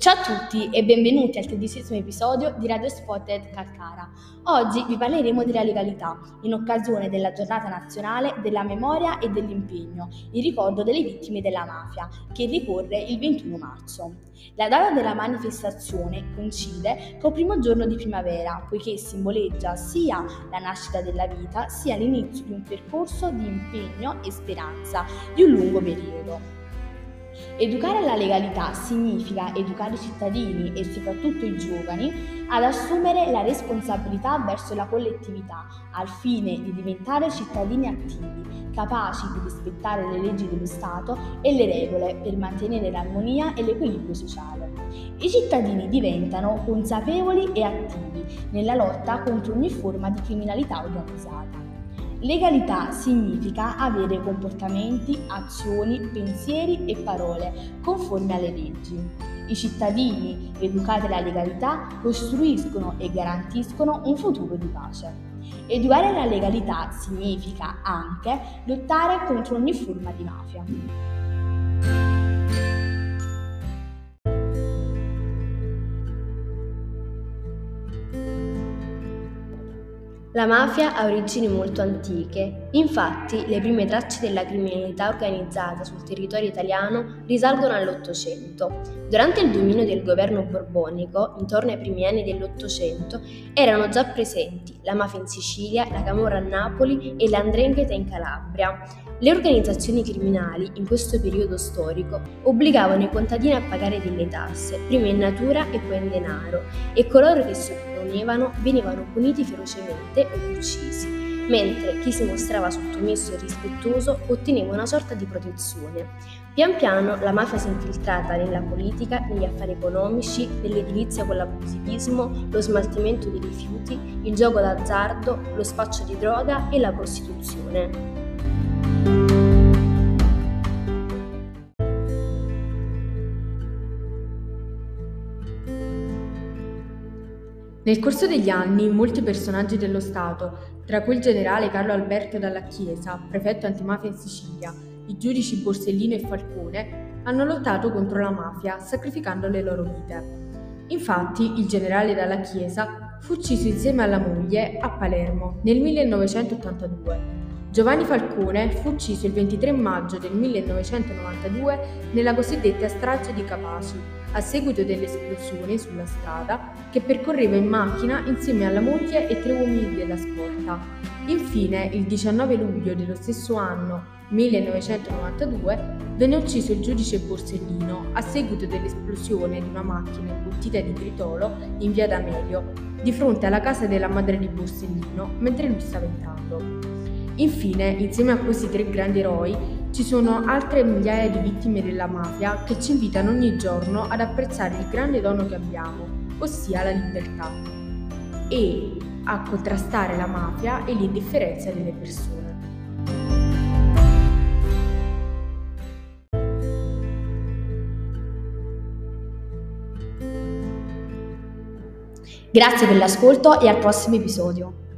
Ciao a tutti e benvenuti al 13° episodio di Radio Spotted Calcara. Oggi vi parleremo della legalità, in occasione della giornata nazionale della memoria e dell'impegno, in ricordo delle vittime della mafia, che ricorre il 21 marzo. La data della manifestazione coincide col primo giorno di primavera, poiché simboleggia sia la nascita della vita, sia l'inizio di un percorso di impegno e speranza di un lungo periodo. Educare alla legalità significa educare i cittadini e soprattutto i giovani ad assumere la responsabilità verso la collettività al fine di diventare cittadini attivi, capaci di rispettare le leggi dello Stato e le regole per mantenere l'armonia e l'equilibrio sociale. I cittadini diventano consapevoli e attivi nella lotta contro ogni forma di criminalità organizzata. Legalità significa avere comportamenti, azioni, pensieri e parole conformi alle leggi. I cittadini, educati alla legalità, costruiscono e garantiscono un futuro di pace. Educare alla legalità significa anche lottare contro ogni forma di mafia. La mafia ha origini molto antiche, infatti le prime tracce della criminalità organizzata sul territorio italiano risalgono all'Ottocento. Durante il dominio del governo borbonico, intorno ai primi anni dell'Ottocento, erano già presenti la mafia in Sicilia, la camorra a Napoli e la 'ndrangheta in Calabria. Le organizzazioni criminali, in questo periodo storico, obbligavano i contadini a pagare delle tasse, prima in natura e poi in denaro, e coloro che si venivano puniti ferocemente o uccisi, mentre chi si mostrava sottomesso e rispettoso otteneva una sorta di protezione. Pian piano la mafia si è infiltrata nella politica, negli affari economici, nell'edilizia con l'abusivismo, lo smaltimento dei rifiuti, il gioco d'azzardo, lo spaccio di droga e la prostituzione. Nel corso degli anni molti personaggi dello Stato, tra cui il generale Carlo Alberto Dalla Chiesa, prefetto antimafia in Sicilia, i giudici Borsellino e Falcone, hanno lottato contro la mafia sacrificando le loro vite. Infatti il generale Dalla Chiesa fu ucciso insieme alla moglie a Palermo nel 1982. Giovanni Falcone fu ucciso il 23 maggio del 1992 nella cosiddetta strage di Capaci, a seguito dell'esplosione sulla strada che percorreva in macchina insieme alla moglie e 3 uomini della scorta. Infine, il 19 luglio dello stesso anno, 1992, venne ucciso il giudice Borsellino a seguito dell'esplosione di una macchina imbottita di tritolo in via D'Amelio, di fronte alla casa della madre di Borsellino, mentre lui stava entrando. Infine, insieme a questi 3 grandi eroi, ci sono altre migliaia di vittime della mafia che ci invitano ogni giorno ad apprezzare il grande dono che abbiamo, ossia la libertà, e a contrastare la mafia e l'indifferenza delle persone. Grazie per l'ascolto e al prossimo episodio.